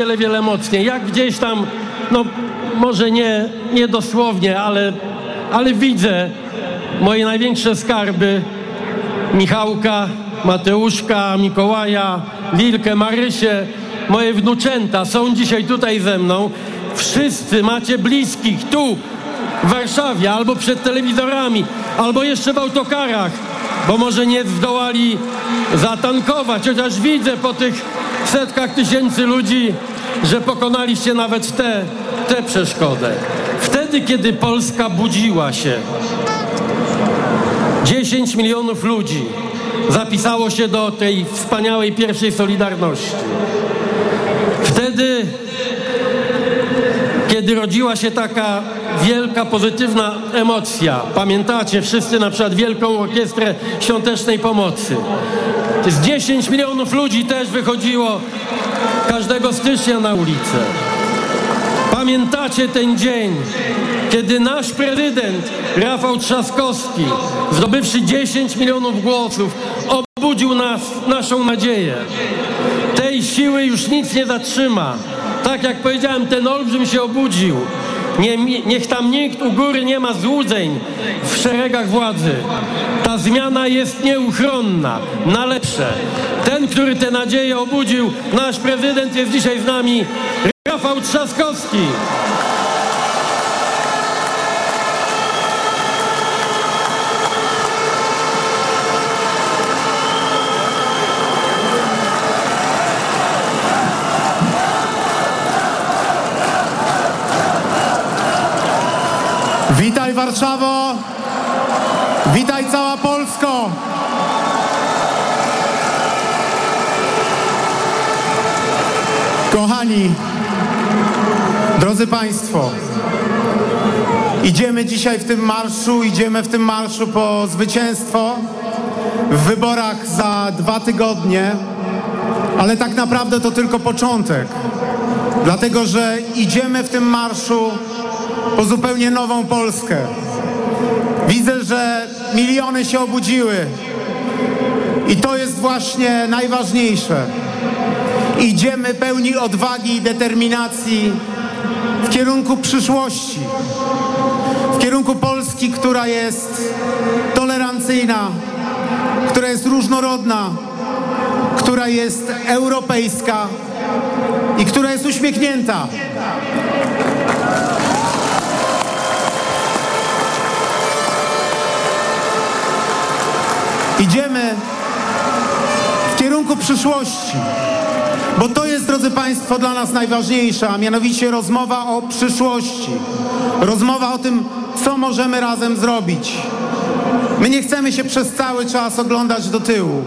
Wiele, wiele mocniej. Jak gdzieś tam, no może nie dosłownie, ale widzę moje największe skarby. Michałka, Mateuszka, Mikołaja, Lilkę, Marysię, moje wnuczęta są dzisiaj tutaj ze mną. Wszyscy macie bliskich tu, w Warszawie, albo przed telewizorami, albo jeszcze w autokarach, bo może nie zdołali zatankować, chociaż widzę po tych setkach tysięcy ludzi, że pokonaliście nawet tę przeszkodę. Wtedy, kiedy Polska budziła się, 10 milionów ludzi zapisało się do tej wspaniałej pierwszej Solidarności. Wtedy, kiedy rodziła się taka wielka, pozytywna emocja. Pamiętacie wszyscy na przykład Wielką Orkiestrę Świątecznej Pomocy. Z 10 milionów ludzi też wychodziło każdego stycznia na ulicę. Pamiętacie ten dzień, kiedy nasz prezydent Rafał Trzaskowski, zdobywszy 10 milionów głosów, obudził nas, naszą nadzieję. Tej siły już nic nie zatrzyma. Tak jak powiedziałem, ten olbrzym się obudził. Niech tam nikt u góry nie ma złudzeń w szeregach władzy. Ta zmiana jest nieuchronna, na lepsze. Ten, który tę nadzieję obudził, nasz prezydent, jest dzisiaj z nami, Rafał Trzaskowski. Witaj, Warszawo! Witaj, cała Polsko! Kochani, drodzy Państwo, idziemy dzisiaj w tym marszu, po zwycięstwo w wyborach za 2 tygodnie, ale tak naprawdę to tylko początek, dlatego że idziemy w tym marszu po zupełnie nową Polskę. Widzę, że miliony się obudziły i to jest właśnie najważniejsze. Idziemy pełni odwagi i determinacji w kierunku przyszłości, w kierunku Polski, która jest tolerancyjna, która jest różnorodna, która jest europejska i która jest uśmiechnięta. Idziemy w kierunku przyszłości, bo to jest, drodzy Państwo, dla nas najważniejsze, a mianowicie rozmowa o przyszłości. Rozmowa o tym, co możemy razem zrobić. My nie chcemy się przez cały czas oglądać do tyłu.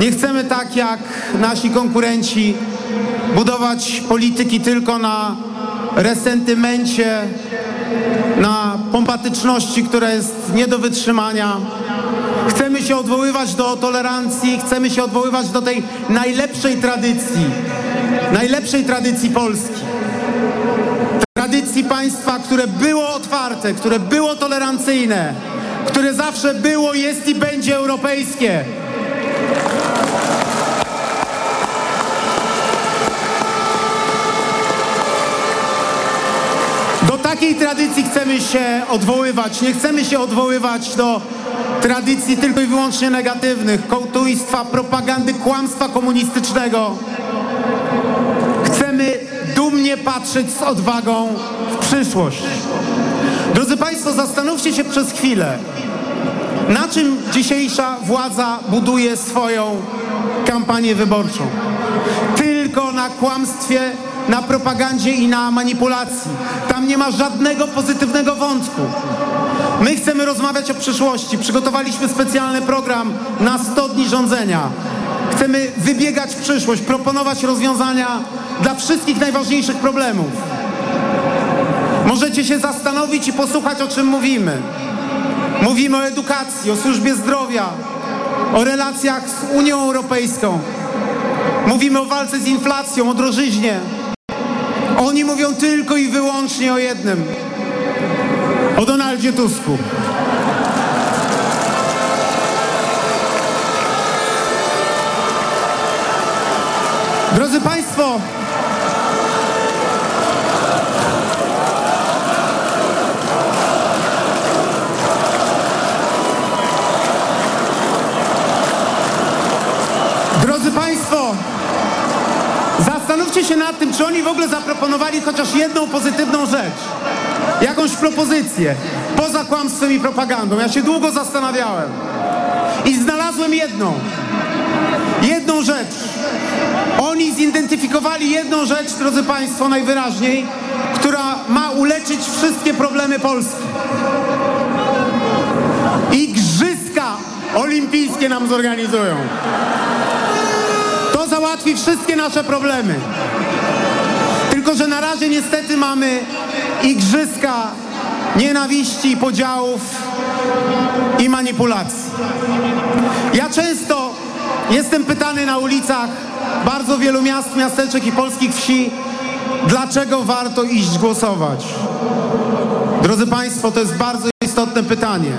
Nie chcemy, tak jak nasi konkurenci, budować polityki tylko na resentymencie, na pompatyczności, która jest nie do wytrzymania. Chcemy się odwoływać do tolerancji, chcemy się odwoływać do tej najlepszej tradycji Polski. Tradycji państwa, które było otwarte, które było tolerancyjne, które zawsze było, jest i będzie europejskie. Do takiej tradycji chcemy się odwoływać. Nie chcemy się odwoływać do tradycji tylko i wyłącznie negatywnych, kołtuństwa, propagandy, kłamstwa komunistycznego. Chcemy dumnie patrzeć z odwagą w przyszłość. Drodzy Państwo, zastanówcie się przez chwilę, na czym dzisiejsza władza buduje swoją kampanię wyborczą. Tylko na kłamstwie, na propagandzie i na manipulacji. Tam nie ma żadnego pozytywnego wątku. My chcemy rozmawiać o przyszłości. Przygotowaliśmy specjalny program na 100 dni rządzenia. Chcemy wybiegać w przyszłość, proponować rozwiązania dla wszystkich najważniejszych problemów. Możecie się zastanowić i posłuchać, o czym mówimy. Mówimy o edukacji, o służbie zdrowia, o relacjach z Unią Europejską. Mówimy o walce z inflacją, o drożyźnie. Oni mówią tylko i wyłącznie o jednym. O Donaldzie Tusku. Drodzy Państwo, Zastanówcie się nad tym, czy oni w ogóle zaproponowali chociaż jedną pozytywną rzecz. Jakąś propozycję. Poza kłamstwem i propagandą. Ja się długo zastanawiałem. I znalazłem jedną. Jedną rzecz. Oni zidentyfikowali jedną rzecz, drodzy Państwo, najwyraźniej, która ma uleczyć wszystkie problemy Polski. Igrzyska olimpijskie nam zorganizują. To załatwi wszystkie nasze problemy. Tylko że na razie niestety mamy igrzyska nienawiści, podziałów i manipulacji. Ja często jestem pytany na ulicach bardzo wielu miast, miasteczek i polskich wsi, dlaczego warto iść głosować? Drodzy Państwo, to jest bardzo istotne pytanie.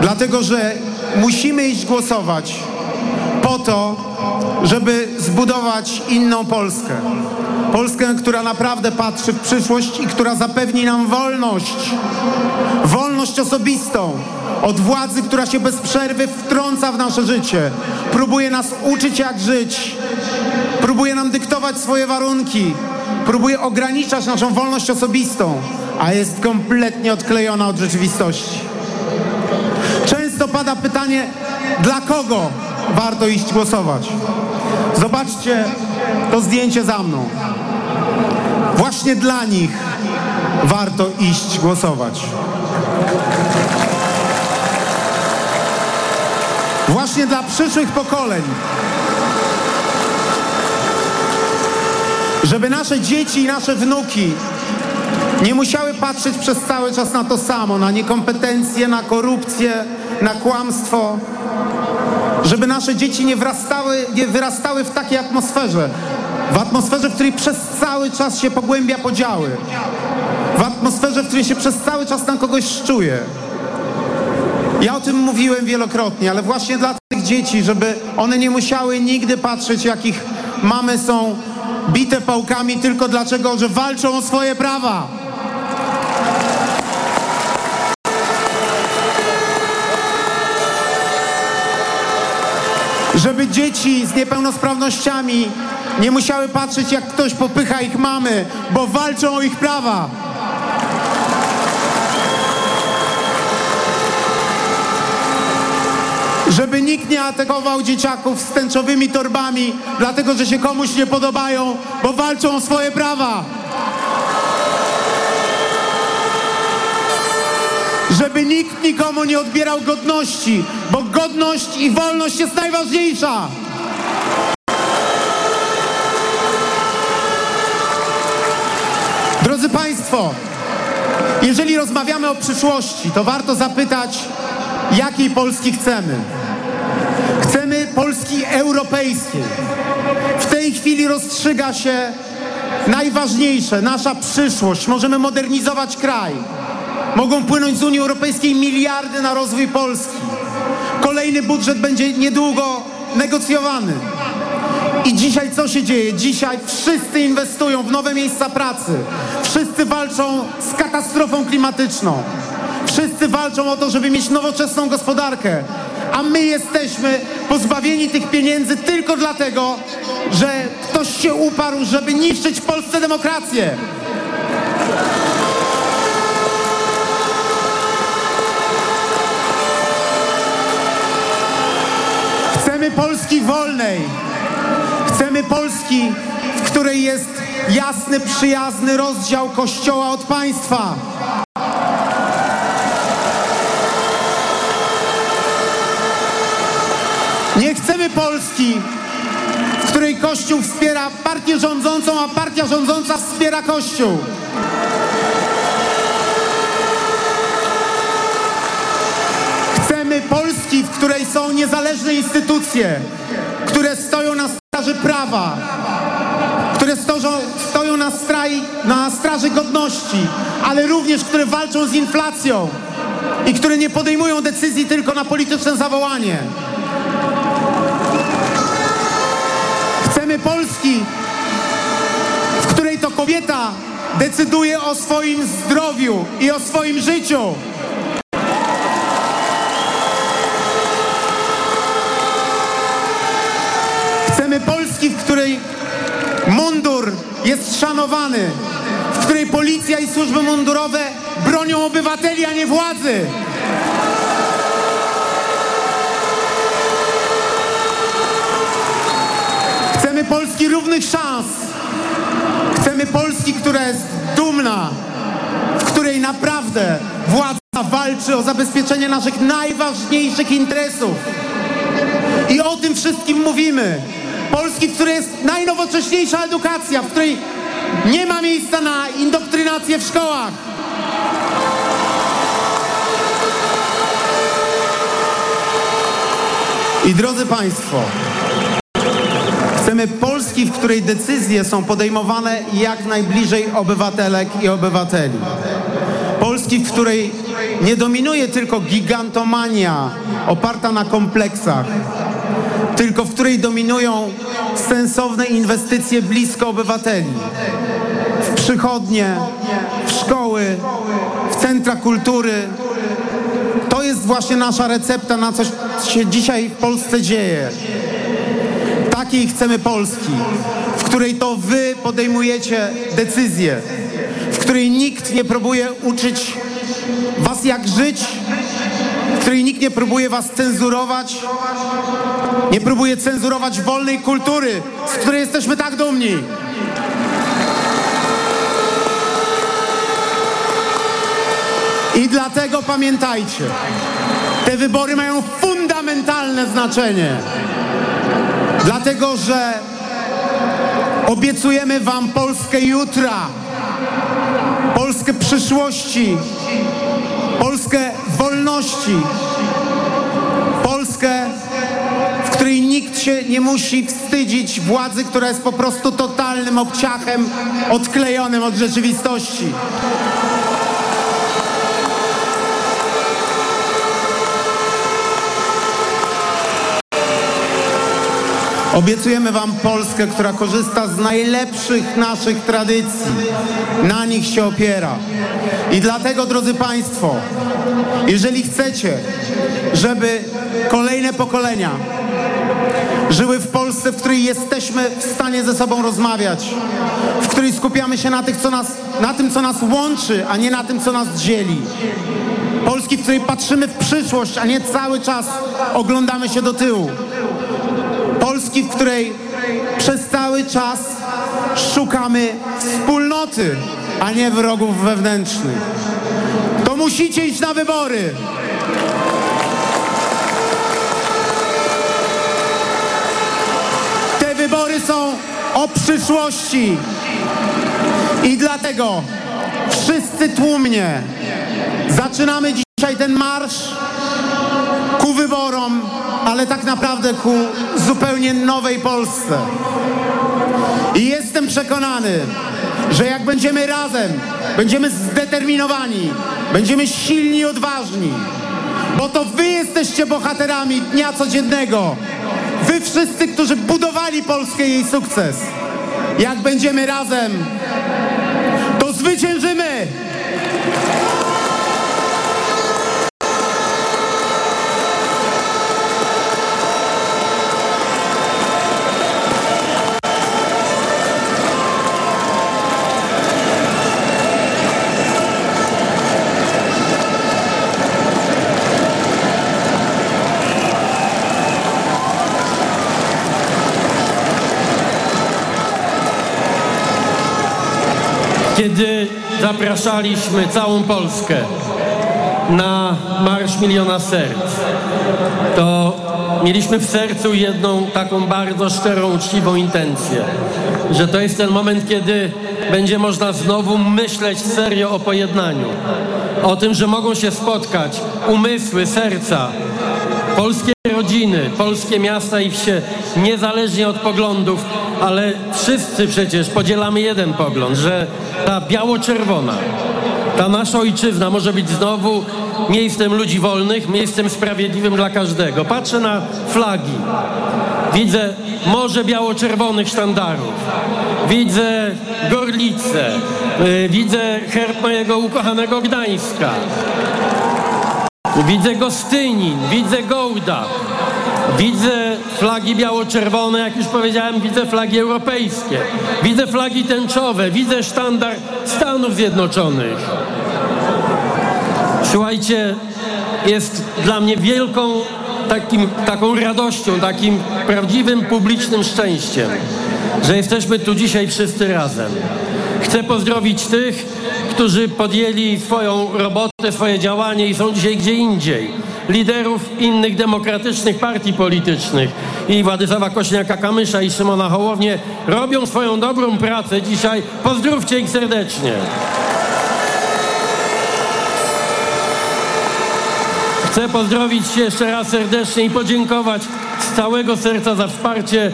Dlatego, że musimy iść głosować po to, żeby zbudować inną Polskę. Polskę, która naprawdę patrzy w przyszłość i która zapewni nam wolność. Wolność osobistą od władzy, która się bez przerwy wtrąca w nasze życie. Próbuje nas uczyć, jak żyć. Próbuje nam dyktować swoje warunki. Próbuje ograniczać naszą wolność osobistą, a jest kompletnie odklejona od rzeczywistości. Często pada pytanie, dla kogo warto iść głosować? Zobaczcie to zdjęcie za mną. Właśnie dla nich warto iść głosować. Właśnie dla przyszłych pokoleń. Żeby nasze dzieci i nasze wnuki nie musiały patrzeć przez cały czas na to samo, na niekompetencje, na korupcję, na kłamstwo. Żeby nasze dzieci nie wyrastały w takiej atmosferze. W atmosferze, w której przez cały czas się pogłębia podziały. W atmosferze, w której się przez cały czas na kogoś szczuje. Ja o tym mówiłem wielokrotnie, ale właśnie dla tych dzieci, żeby one nie musiały nigdy patrzeć, jakich mamy są bite pałkami tylko dlatego, że walczą o swoje prawa. Żeby dzieci z niepełnosprawnościami nie musiały patrzeć, jak ktoś popycha ich mamy, bo walczą o ich prawa. Żeby nikt nie atakował dzieciaków z tęczowymi torbami, dlatego że się komuś nie podobają, bo walczą o swoje prawa. Żeby nikt nikomu nie odbierał godności, bo godność i wolność jest najważniejsza. Drodzy Państwo, jeżeli rozmawiamy o przyszłości, to warto zapytać, jakiej Polski chcemy? Chcemy Polski europejskiej. W tej chwili rozstrzyga się najważniejsze, nasza przyszłość. Możemy modernizować kraj. Mogą płynąć z Unii Europejskiej miliardy na rozwój Polski. Kolejny budżet będzie niedługo negocjowany. I dzisiaj co się dzieje? Dzisiaj wszyscy inwestują w nowe miejsca pracy. Wszyscy walczą z katastrofą klimatyczną. Wszyscy walczą o to, żeby mieć nowoczesną gospodarkę, a my jesteśmy pozbawieni tych pieniędzy tylko dlatego, że ktoś się uparł, żeby niszczyć w Polsce demokrację. Chcemy Polski wolnej. Chcemy Polski, w której jest jasny, przyjazny rozdział Kościoła od państwa. Nie chcemy Polski, w której Kościół wspiera partię rządzącą, a partia rządząca wspiera Kościół. Chcemy Polski, w której są niezależne instytucje, które stoją na straży prawa, które stoją na straży godności, ale również które walczą z inflacją i które nie podejmują decyzji tylko na polityczne zawołanie. Chcemy Polski, w której to kobieta decyduje o swoim zdrowiu i o swoim życiu. Chcemy Polski, w której Mundur jest szanowany, w której policja i służby mundurowe bronią obywateli, a nie władzy. Chcemy Polski równych szans. Chcemy Polski, która jest dumna, w której naprawdę władza walczy o zabezpieczenie naszych najważniejszych interesów. I o tym wszystkim mówimy. Polski, w której jest najnowocześniejsza edukacja, w której nie ma miejsca na indoktrynację w szkołach. I drodzy Państwo, chcemy Polski, w której decyzje są podejmowane jak najbliżej obywatelek i obywateli. Polski, w której nie dominuje tylko gigantomania oparta na kompleksach, tylko w której dominują sensowne inwestycje blisko obywateli. W przychodnie, w szkoły, w centra kultury. To jest właśnie nasza recepta na coś, co się dzisiaj w Polsce dzieje. Takiej chcemy Polski, w której to wy podejmujecie decyzje, w której nikt nie próbuje uczyć was jak żyć, w której nikt nie próbuje was cenzurować, nie próbuje cenzurować wolnej kultury, z której jesteśmy tak dumni. I dlatego pamiętajcie, te wybory mają fundamentalne znaczenie. Dlatego, że obiecujemy wam Polskę jutra, Polskę przyszłości, Polskę wolności, Polskę, w której nikt się nie musi wstydzić władzy, która jest po prostu totalnym obciachem odklejonym od rzeczywistości. Obiecujemy wam Polskę, która korzysta z najlepszych naszych tradycji. Na nich się opiera. I dlatego, drodzy Państwo, jeżeli chcecie, żeby kolejne pokolenia żyły w Polsce, w której jesteśmy w stanie ze sobą rozmawiać, w której skupiamy się na tym, co nas łączy, a nie na tym, co nas dzieli. Polski, w której patrzymy w przyszłość, a nie cały czas oglądamy się do tyłu. Polski, w której przez cały czas szukamy wspólnoty, a nie wrogów wewnętrznych. To musicie iść na wybory. Te wybory są o przyszłości. I dlatego wszyscy tłumnie zaczynamy dzisiaj ten marsz ku wyborom, ale tak naprawdę ku zupełnie nowej Polsce. I jestem przekonany, że jak będziemy razem, będziemy zdeterminowani, będziemy silni i odważni, bo to wy jesteście bohaterami dnia codziennego. Wy wszyscy, którzy budowali Polskę i jej sukces. Jak będziemy razem, to zwyciężymy! Kiedy zapraszaliśmy całą Polskę na Marsz Miliona Serc, to mieliśmy w sercu jedną taką bardzo szczerą, uczciwą intencję, że to jest ten moment, kiedy będzie można znowu myśleć serio o pojednaniu, o tym, że mogą się spotkać umysły, serca, polskie rodziny, polskie miasta i wsie, niezależnie od poglądów, ale wszyscy przecież podzielamy jeden pogląd, że ta biało-czerwona, ta nasza ojczyzna może być znowu miejscem ludzi wolnych, miejscem sprawiedliwym dla każdego. Patrzę na flagi, widzę morze biało-czerwonych sztandarów, widzę Gorlice, widzę herb mojego ukochanego Gdańska, widzę Gostynin, widzę Gołda. Widzę flagi biało-czerwone, jak już powiedziałem, widzę flagi europejskie, widzę flagi tęczowe, widzę sztandar Stanów Zjednoczonych. Słuchajcie, jest dla mnie wielką taką radością, takim prawdziwym publicznym szczęściem, że jesteśmy tu dzisiaj wszyscy razem. Chcę pozdrowić tych, którzy podjęli swoją robotę, swoje działanie i są dzisiaj gdzie indziej. Liderów innych demokratycznych partii politycznych i Władysława Kośniaka-Kamysza i Szymona Hołownię robią swoją dobrą pracę dzisiaj. Pozdrówcie ich serdecznie. Chcę pozdrowić się jeszcze raz serdecznie i podziękować z całego serca za wsparcie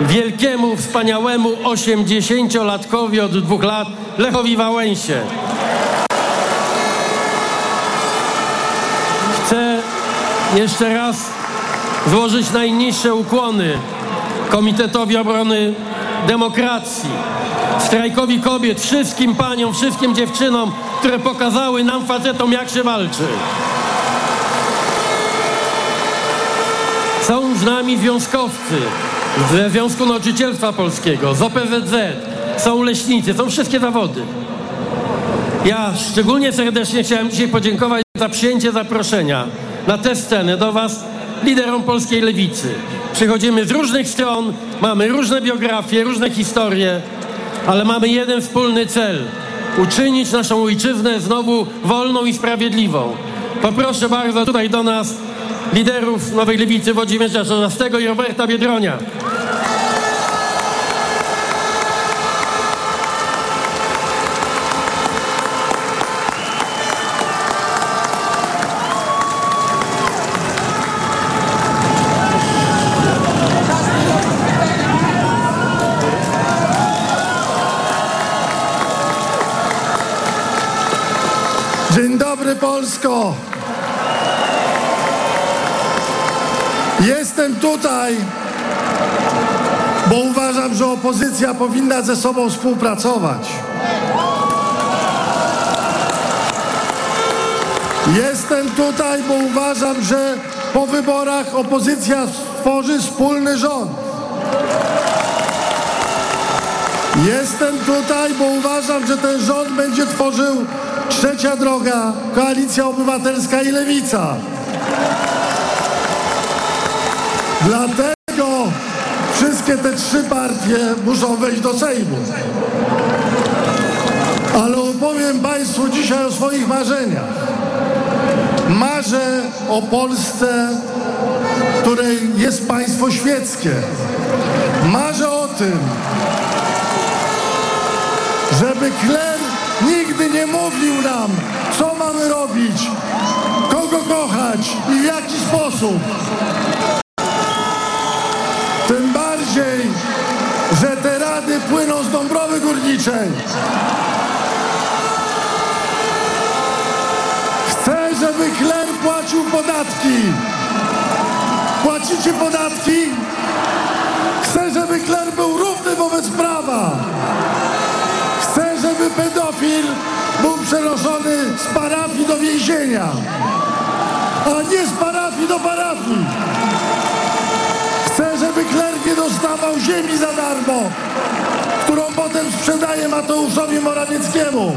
wielkiemu, wspaniałemu 80-latkowi od 2 lat Lechowi Wałęsie. Chcę jeszcze raz złożyć najniższe ukłony Komitetowi Obrony Demokracji, strajkowi kobiet, wszystkim paniom, wszystkim dziewczynom, które pokazały nam facetom, jak się walczy. Są z nami związkowcy ze Związku Nauczycielstwa Polskiego, z OPZZ, są leśnicy, są wszystkie zawody. Ja szczególnie serdecznie chciałem dzisiaj podziękować za przyjęcie zaproszenia na tę scenę do Was, liderom polskiej lewicy. Przychodzimy z różnych stron, mamy różne biografie, różne historie, ale mamy jeden wspólny cel – uczynić naszą ojczyznę znowu wolną i sprawiedliwą. Poproszę bardzo tutaj do nas liderów Nowej Lewicy Włodzimierza Czarzastego i Roberta Biedronia. Dzień dobry, Polsko! Jestem tutaj, bo uważam, że opozycja powinna ze sobą współpracować. Jestem tutaj, bo uważam, że po wyborach opozycja stworzy wspólny rząd. Jestem tutaj, bo uważam, że ten rząd będzie tworzył Trzecia Droga, Koalicja Obywatelska i Lewica. Dlatego wszystkie te 3 partie muszą wejść do Sejmu. Ale opowiem Państwu dzisiaj o swoich marzeniach. Marzę o Polsce, w której jest państwo świeckie. Marzę o tym, żeby kler nigdy nie mówił nam, co mamy robić, kogo kochać i w jaki sposób. Tym bardziej, że te rady płyną z Dąbrowy Górniczej. Chcę, żeby kler płacił podatki. Płacicie podatki? Chcę, żeby kler był równy wobec prawa. Chcę, żeby pedofil był przenoszony z parafii do więzienia, a nie z parafii do parafii. Chcę, żeby kler nie dostawał ziemi za darmo, którą potem sprzedaje Mateuszowi Morawieckiemu.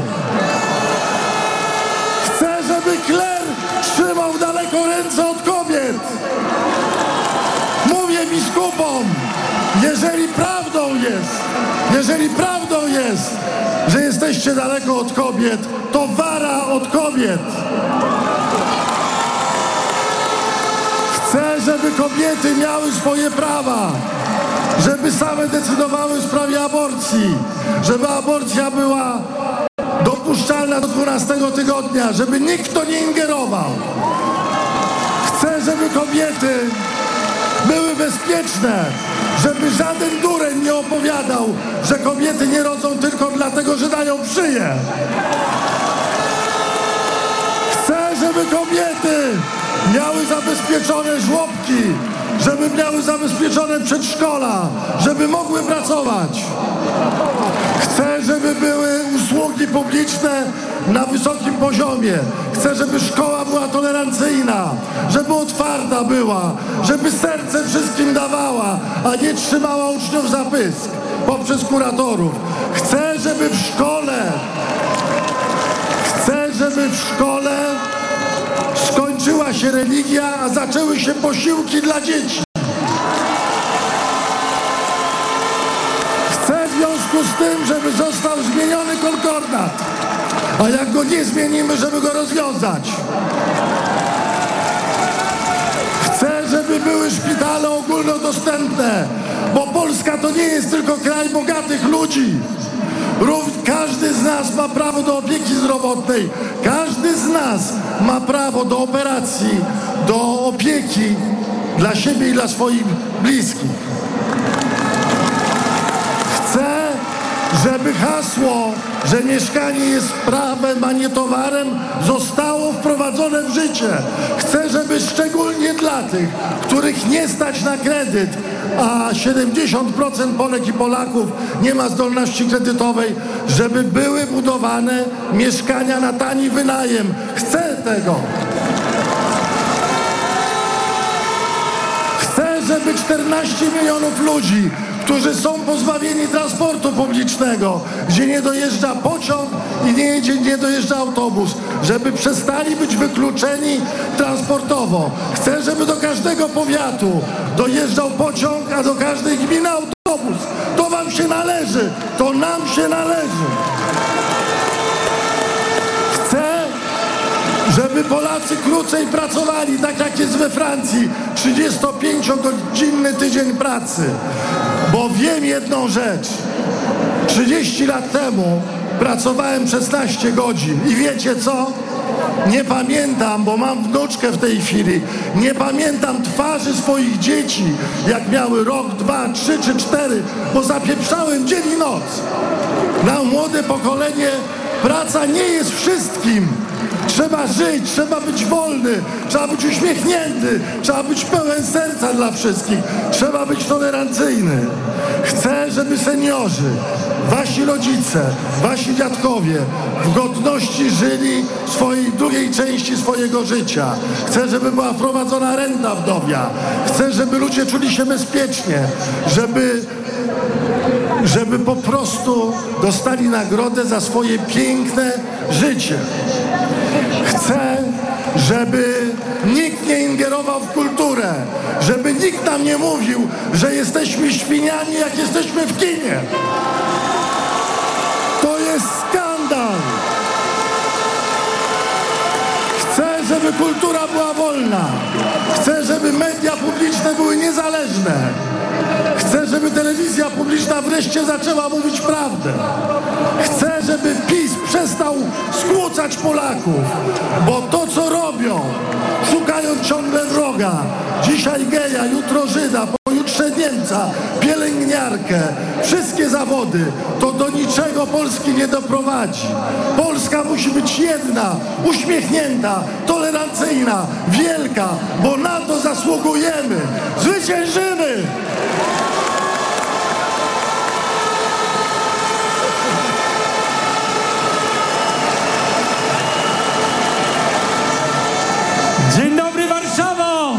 Chcę, żeby kler trzymał daleko ręce od kobiet. Mówię biskupom, jeżeli prawdą jest, że jesteście daleko od kobiet, to wara od kobiet. Chcę, żeby kobiety miały swoje prawa, żeby same decydowały w sprawie aborcji, żeby aborcja była dopuszczalna do 12 tygodnia, żeby nikt w to nie ingerował. Chcę, żeby kobiety były bezpieczne, żeby żaden dureń nie opowiadał, że kobiety nie rodzą tylko dlatego, że dają szyję. Chcę, żeby kobiety miały zabezpieczone żłobki, żeby miały zabezpieczone przedszkola, żeby mogły pracować. Chcę, żeby były usługi publiczne na wysokim poziomie. Chcę, żeby szkoła była tolerancyjna, żeby otwarta była, żeby serce wszystkim dawała, a nie trzymała uczniów za pysk poprzez kuratorów. Chcę, żeby w szkole skończyła się religia, a zaczęły się posiłki dla dzieci. Chcę w związku z tym, żeby został zmieniony konkordat, a jak go nie zmienimy, żeby go rozwiązać. Chcę, żeby były szpitale ogólnodostępne, bo Polska to nie jest tylko kraj bogatych ludzi. Każdy z nas ma prawo do opieki zdrowotnej, każdy z nas ma prawo do operacji, do opieki dla siebie i dla swoich bliskich. Chcę, żeby hasło, że mieszkanie jest prawem, a nie towarem, zostało wprowadzone w życie. Chcę, żeby szczególnie dla tych, których nie stać na kredyt, a 70% Polek i Polaków nie ma zdolności kredytowej, żeby były budowane mieszkania na tani wynajem. Chcę tego. Chcę, żeby 14 milionów ludzi, którzy są pozbawieni transportu publicznego, gdzie nie dojeżdża pociąg i nie dojeżdża autobus, żeby przestali być wykluczeni transportowo. Chcę, żeby do każdego powiatu dojeżdżał pociąg, a do każdej gminy autobus. To wam się należy, to nam się należy. Żeby Polacy krócej pracowali, tak jak jest we Francji, 35-godzinny tydzień pracy. Bo wiem jedną rzecz, 30 lat temu pracowałem 16 godzin i wiecie co? Nie pamiętam, bo mam wnuczkę w tej chwili, nie pamiętam twarzy swoich dzieci, jak miały rok, 2, 3 czy 4, bo zapieprzałem dzień i noc. Na młode pokolenie praca nie jest wszystkim. Trzeba żyć, trzeba być wolny, trzeba być uśmiechnięty, trzeba być pełen serca dla wszystkich, trzeba być tolerancyjny. Chcę, żeby seniorzy, wasi rodzice, wasi dziadkowie w godności żyli swojej drugiej części swojego życia. Chcę, żeby była wprowadzona renta wdowia. Chcę, żeby ludzie czuli się bezpiecznie, żeby po prostu dostali nagrodę za swoje piękne życie. Chcę, żeby nikt nie ingerował w kulturę, żeby nikt nam nie mówił, że jesteśmy świniami, jak jesteśmy w kinie. To jest skandal. Chcę, żeby kultura była wolna. Chcę, żeby media publiczne były niezależne. Chcę, żeby telewizja publiczna wreszcie zaczęła mówić prawdę. Chcę, żeby PiS przestał skłócać Polaków, bo to, co robią, szukają ciągle wroga. Dzisiaj geja, jutro Żyda, pojutrze Niemca, pielęgniarkę, wszystkie zawody. To do niczego Polski nie doprowadzi. Polska musi być jedna, uśmiechnięta, tolerancyjna, wielka, bo na to zasługujemy. Zwyciężymy! Dzień dobry Warszawo!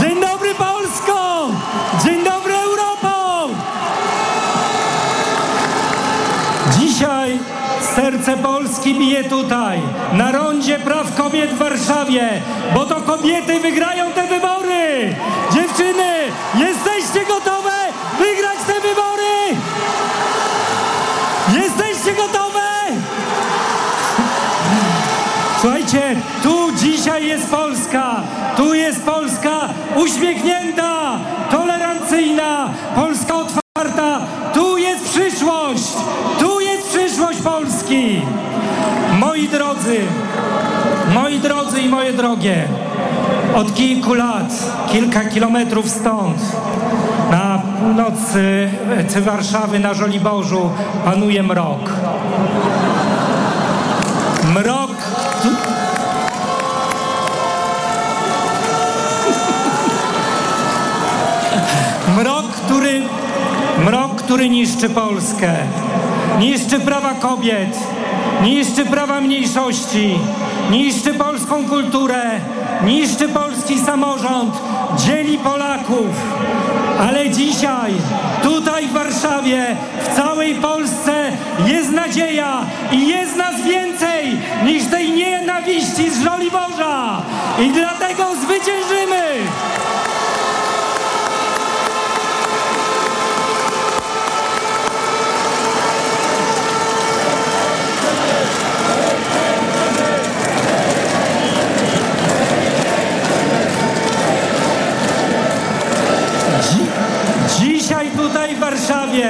Dzień dobry Polsko! Dzień dobry Europo! Dzisiaj serce Polski bije tutaj, na rondzie praw kobiet w Warszawie, bo to kobiety wygrają te wybory! Dziewczyny, jesteście gotowe wygrać te wybory? Jesteście gotowe? Słuchajcie, tu dzisiaj jest Polska. Tu jest Polska uśmiechnięta, tolerancyjna, Polska otwarta. Tu jest przyszłość. Tu jest przyszłość Polski. Moi drodzy i moje drogie, od kilku lat, kilka kilometrów stąd, na północy Warszawy, na Żoliborzu, panuje mrok. Mrok. Mrok, który niszczy Polskę, niszczy prawa kobiet, niszczy prawa mniejszości, niszczy polską kulturę, niszczy polski samorząd, dzieli Polaków. Ale dzisiaj, tutaj w Warszawie, w całej Polsce jest nadzieja i jest nas więcej niż tej nienawiści z Żoliborza. I dlatego zwyciężymy! Dzisiaj tutaj w Warszawie,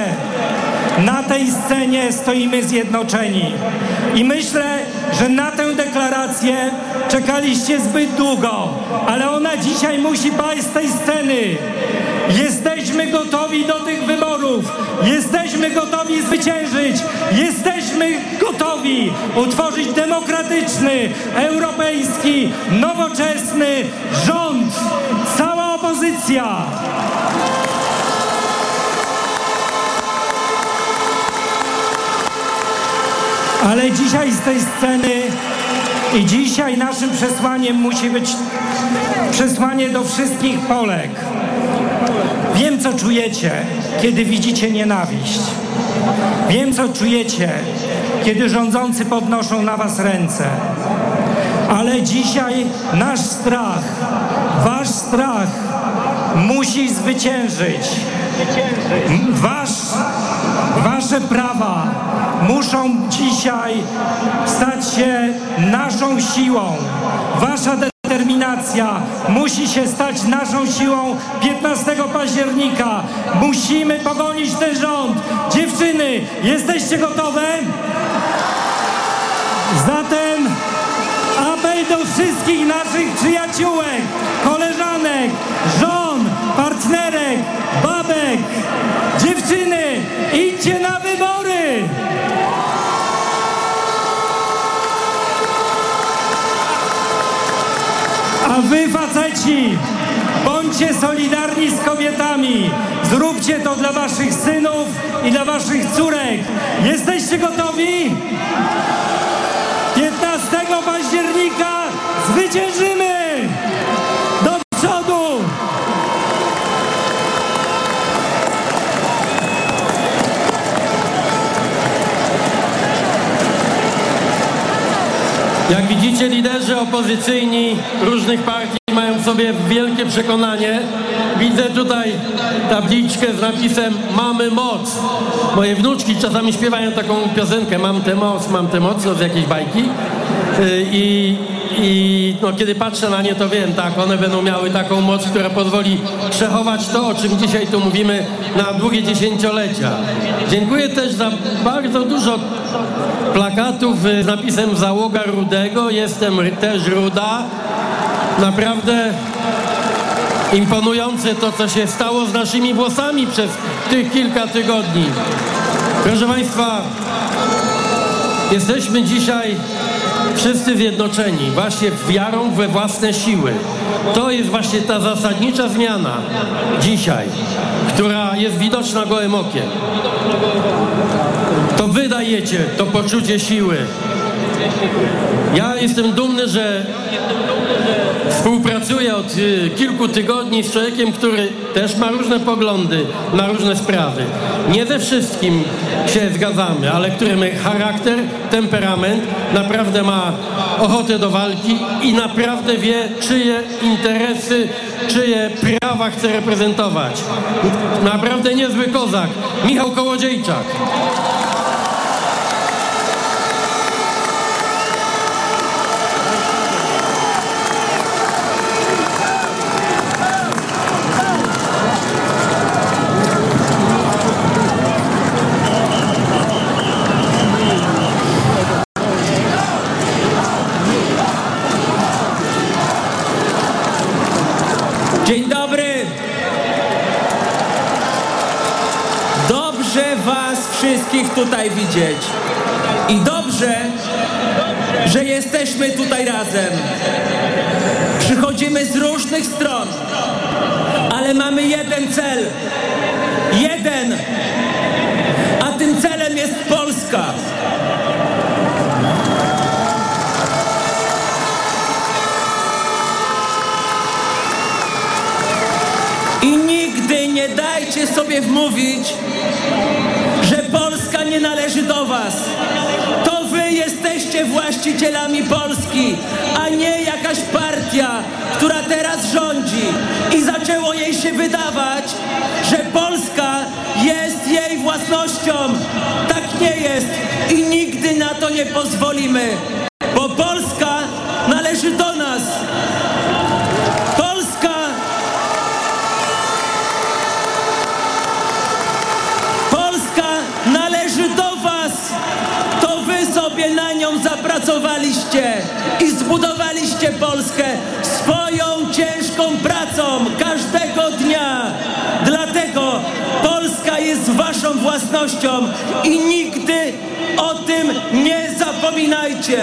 na tej scenie stoimy zjednoczeni i myślę, że na tę deklarację czekaliście zbyt długo, ale ona dzisiaj musi paść z tej sceny. Jesteśmy gotowi do tych wyborów, jesteśmy gotowi zwyciężyć, jesteśmy gotowi utworzyć demokratyczny, europejski, nowoczesny rząd, cała opozycja. Ale dzisiaj z tej sceny i dzisiaj naszym przesłaniem musi być przesłanie do wszystkich Polek. Wiem, co czujecie, kiedy widzicie nienawiść. Wiem, co czujecie, kiedy rządzący podnoszą na was ręce. Ale dzisiaj nasz strach, wasz strach musi zwyciężyć. Wasze prawa muszą dzisiaj stać się naszą siłą. Wasza determinacja musi się stać naszą siłą 15 października. Musimy pogonić ten rząd. Dziewczyny, jesteście gotowe? Zatem apel do wszystkich naszych przyjaciółek, koleżanek, żon, partnerek, babek. Dziewczyny, idźcie na wybory! A wy, faceci, bądźcie solidarni z kobietami. Zróbcie to dla waszych synów i dla waszych córek. Jesteście gotowi? 15 października zwyciężymy! Do przodu! Jak widzicie, liderzy opozycyjni różnych partii mają w sobie wielkie przekonanie. Widzę tutaj tabliczkę z napisem "Mamy moc". Moje wnuczki czasami śpiewają taką piosenkę mam tę moc" z jakiejś bajki. No, kiedy patrzę na nie, to wiem, tak, one będą miały taką moc, która pozwoli przechować to, o czym dzisiaj tu mówimy, na długie dziesięciolecia. Dziękuję też za bardzo dużo plakatów z napisem "Załoga Rudego", jestem też ruda. Naprawdę imponujące to, co się stało z naszymi włosami przez tych kilka tygodni. Proszę Państwa, jesteśmy dzisiaj wszyscy zjednoczeni, właśnie wiarą we własne siły. To jest właśnie ta zasadnicza zmiana dzisiaj, która jest widoczna gołym okiem. To wy dajecie to poczucie siły. Ja jestem dumny, że współpracuję od kilku tygodni z człowiekiem, który też ma różne poglądy na różne sprawy. Nie ze wszystkim się zgadzamy, ale który ma charakter, temperament, naprawdę ma ochotę do walki i naprawdę wie, czyje interesy, czyje prawa chce reprezentować. Naprawdę niezły kozak, Michał Kołodziejczak. Dzień dobry! Dobrze was wszystkich tutaj widzieć. I dobrze, że jesteśmy tutaj razem. Przychodzimy z różnych stron, ale mamy jeden cel. Jeden! A tym celem jest Polska. sobie wmówić, że Polska nie należy do was. To wy jesteście właścicielami Polski, a nie jakaś partia, która teraz rządzi. I zaczęło jej się wydawać, że Polska jest jej własnością. Tak nie jest i nigdy na to nie pozwolimy, bo Polska należy do nas. Pracowaliście i zbudowaliście Polskę swoją ciężką pracą każdego dnia. Dlatego Polska jest waszą własnością i nigdy o tym nie zapominajcie.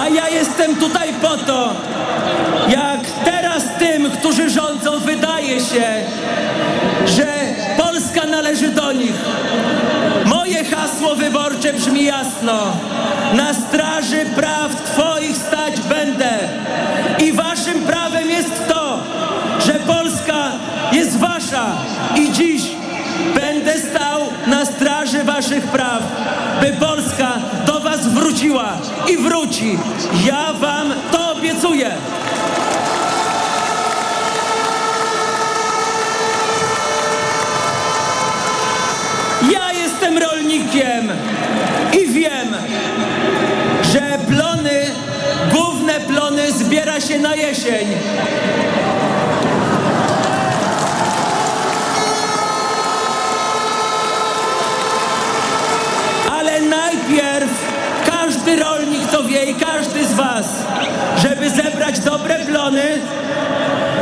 A ja jestem tutaj po to, jak teraz tym, którzy rządzą, wydaje się, że Polska należy do nich. Moje hasło wyborcze brzmi jasno. Na straży praw twoich stać będę. I waszym prawem jest to, że Polska jest wasza. I dziś będę stał na straży waszych praw, by Polska do was wróciła i wróci. Ja wam to obiecuję. Jestem rolnikiem i wiem, że plony, główne plony zbiera się na jesień. Ale najpierw każdy rolnik to wie i każdy z was, żeby zebrać dobre plony,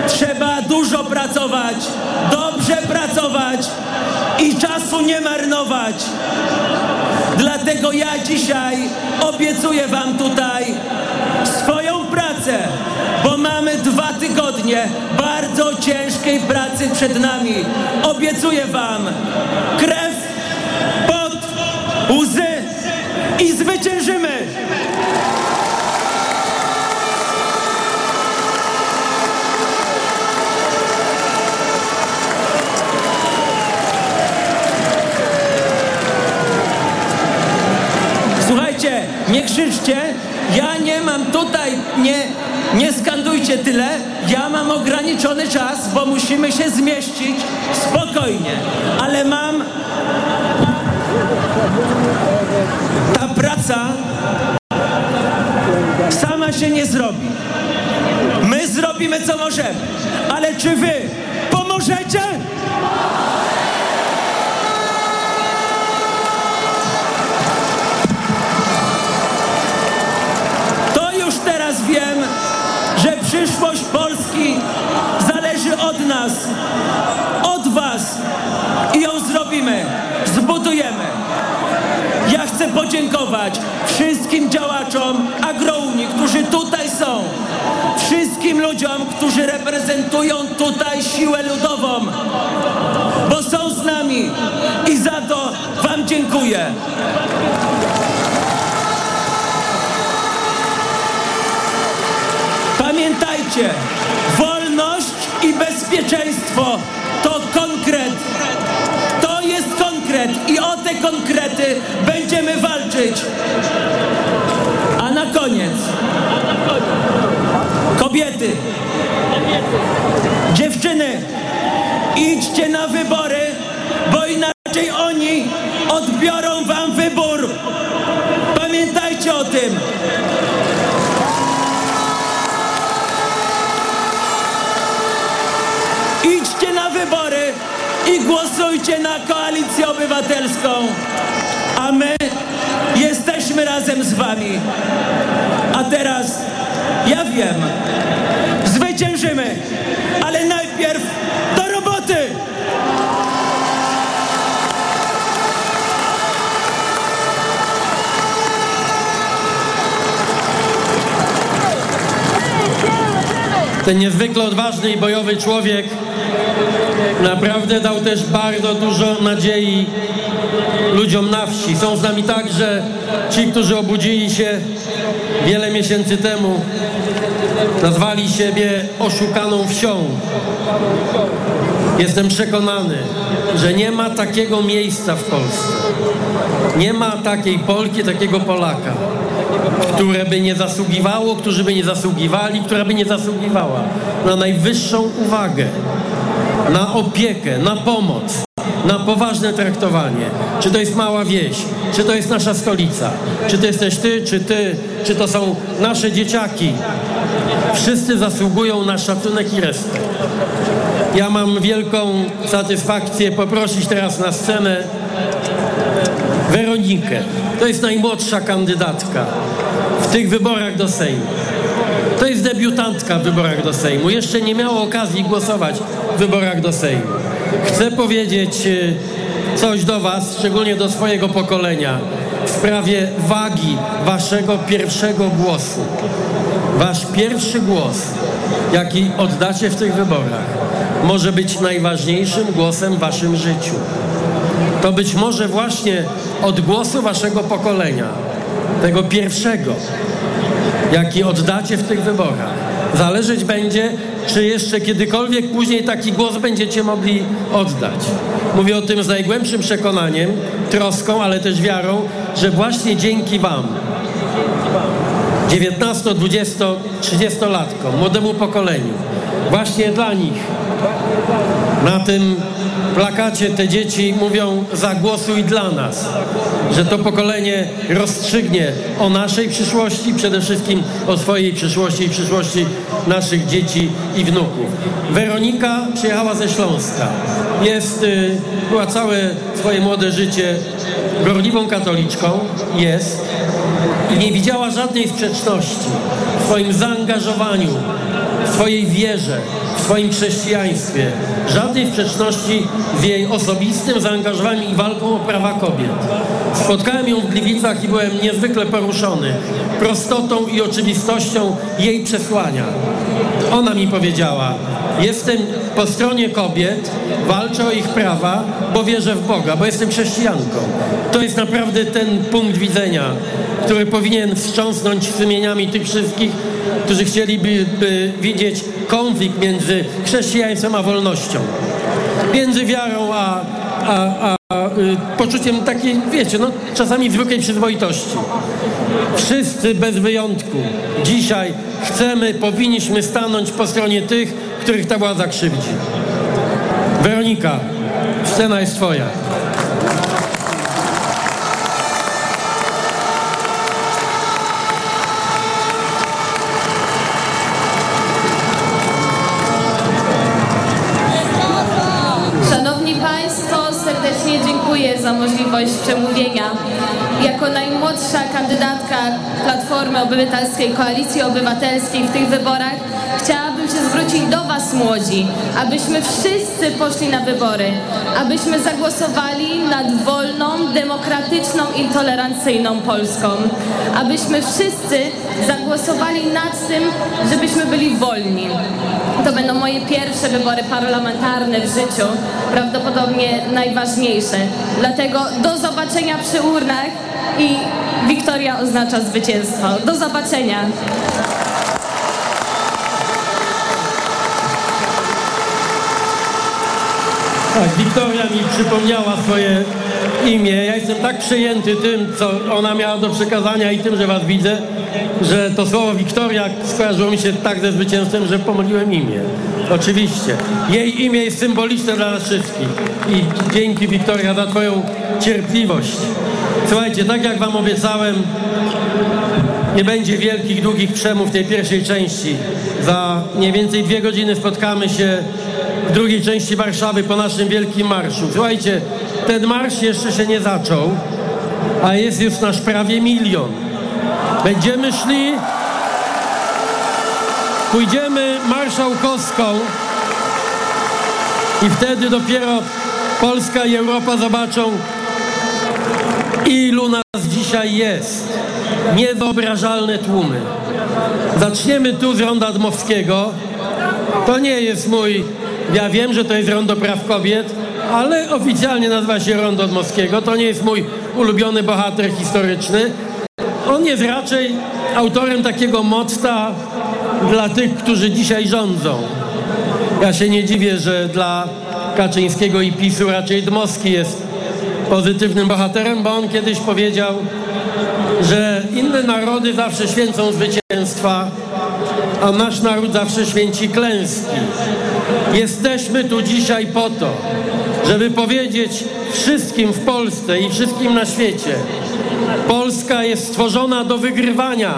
trzeba dużo pracować, dobrze pracować i czasu nie marnować. Dlatego ja dzisiaj obiecuję wam tutaj swoją pracę, bo mamy 2 tygodnie bardzo ciężkiej pracy przed nami. Obiecuję wam krew, pot, łzy i zwyciężymy! Nie krzyczcie, ja nie mam tutaj, nie skandujcie tyle, ja mam ograniczony czas, bo musimy się zmieścić spokojnie, ale mam, ta praca sama się nie zrobi, my zrobimy co możemy, ale czy wy pomożecie? Wiem, że przyszłość Polski zależy od nas, od was i ją zrobimy, zbudujemy. Ja chcę podziękować wszystkim działaczom Agrounii, którzy tutaj są, wszystkim ludziom, którzy reprezentują tutaj siłę ludową, bo są z nami i za to wam dziękuję. Pamiętajcie, wolność i bezpieczeństwo to konkret. To jest konkret i o te konkrety będziemy walczyć. A na koniec, kobiety, dziewczyny, idźcie na wybory, bo inaczej oni odbiorą wam wybór. Pamiętajcie o tym. Idźcie na wybory i głosujcie na Koalicję Obywatelską, a my jesteśmy razem z wami. A teraz ja wiem, zwyciężymy, ale najpierw do roboty! Ten niezwykle odważny i bojowy człowiek naprawdę dał też bardzo dużo nadziei ludziom na wsi. Są z nami także ci, którzy obudzili się wiele miesięcy temu, nazwali siebie oszukaną wsią. Jestem przekonany, że nie ma takiego miejsca w Polsce, nie ma takiej Polki, takiego Polaka, które by nie zasługiwało, którzy by nie zasługiwali, która by nie zasługiwała na najwyższą uwagę, na opiekę, na pomoc, na poważne traktowanie. Czy to jest mała wieś, czy to jest nasza stolica, czy to jesteś ty, czy to są nasze dzieciaki. Wszyscy zasługują na szacunek i respekt. Ja mam wielką satysfakcję poprosić teraz na scenę Weronikę. To jest najmłodsza kandydatka w tych wyborach do Sejmu. To jest debiutantka w wyborach do Sejmu. Jeszcze nie miała okazji głosować w wyborach do Sejmu. Chcę powiedzieć coś do was, szczególnie do swojego pokolenia, w sprawie wagi waszego pierwszego głosu. Wasz pierwszy głos, jaki oddacie w tych wyborach, może być najważniejszym głosem w waszym życiu. To być może właśnie odgłosu waszego pokolenia, tego pierwszego, jaki oddacie w tych wyborach, zależeć będzie, czy jeszcze kiedykolwiek później taki głos będziecie mogli oddać. Mówię o tym z najgłębszym przekonaniem, troską, ale też wiarą, że właśnie dzięki wam, 19, 20, 30-latkom, młodemu pokoleniu, właśnie dla nich na tym plakacie te dzieci mówią: zagłosuj dla nas, że to pokolenie rozstrzygnie o naszej przyszłości, przede wszystkim o swojej przyszłości i przyszłości naszych dzieci i wnuków. Weronika przyjechała ze Śląska. Była całe swoje młode życie gorliwą katoliczką, jest i nie widziała żadnej sprzeczności w swoim zaangażowaniu, w swojej wierze, w swoim chrześcijaństwie, żadnej sprzeczności z jej osobistym zaangażowaniem i walką o prawa kobiet. Spotkałem ją w Gliwicach i byłem niezwykle poruszony prostotą i oczywistością jej przesłania. Ona mi powiedziała: jestem po stronie kobiet, walczę o ich prawa, bo wierzę w Boga, bo jestem chrześcijanką. To jest naprawdę ten punkt widzenia, który powinien wstrząsnąć sumieniami tych wszystkich, którzy chcieliby widzieć konflikt między chrześcijaństwem a wolnością, między wiarą a poczuciem takiej, wiecie, no czasami zwykłej przyzwoitości. Wszyscy bez wyjątku dzisiaj chcemy, powinniśmy stanąć po stronie tych, których ta władza krzywdzi. Weronika, scena jest twoja. Za możliwość przemówienia. Jako najmłodsza kandydatka Platformy Obywatelskiej, Koalicji Obywatelskiej w tych wyborach chciałabym się zwrócić do was, młodzi, abyśmy wszyscy poszli na wybory, abyśmy zagłosowali nad wolną, demokratyczną i tolerancyjną Polską. Abyśmy wszyscy zagłosowali nad tym, żebyśmy byli wolni. To będą moje pierwsze wybory parlamentarne w życiu, prawdopodobnie najważniejsze. Dlatego do zobaczenia przy urnach i Wiktoria oznacza zwycięstwo. Do zobaczenia. Tak, Wiktoria mi przypomniała swoje imię. Ja jestem tak przejęty tym, co ona miała do przekazania i tym, że was widzę, że to słowo Wiktoria skojarzyło mi się tak ze zwycięstwem, że pomyliłem imię. Oczywiście. Jej imię jest symboliczne dla nas wszystkich. I dzięki, Wiktoria, za twoją cierpliwość. Słuchajcie, tak jak wam obiecałem, nie będzie wielkich, długich przemów tej pierwszej części. Za mniej więcej 2 godziny spotkamy się w drugiej części Warszawy po naszym wielkim marszu. Słuchajcie, ten marsz jeszcze się nie zaczął, a jest już nasz prawie 1 milion. Będziemy szli, pójdziemy Marszałkowską i wtedy dopiero Polska i Europa zobaczą, ilu nas dzisiaj jest. Niewyobrażalne tłumy. Zaczniemy tu z ronda Dmowskiego. To nie jest mój, ja wiem, że to jest Rondo Praw Kobiet, ale oficjalnie nazywa się Rondo Dmowskiego. To nie jest mój ulubiony bohater historyczny. On jest raczej autorem takiego mocta dla tych, którzy dzisiaj rządzą. Ja się nie dziwię, że dla Kaczyńskiego i PiS-u raczej Dmowski jest pozytywnym bohaterem, bo on kiedyś powiedział, że inne narody zawsze święcą zwycięstwa, a nasz naród zawsze święci klęski. Jesteśmy tu dzisiaj po to, żeby powiedzieć wszystkim w Polsce i wszystkim na świecie: Polska jest stworzona do wygrywania.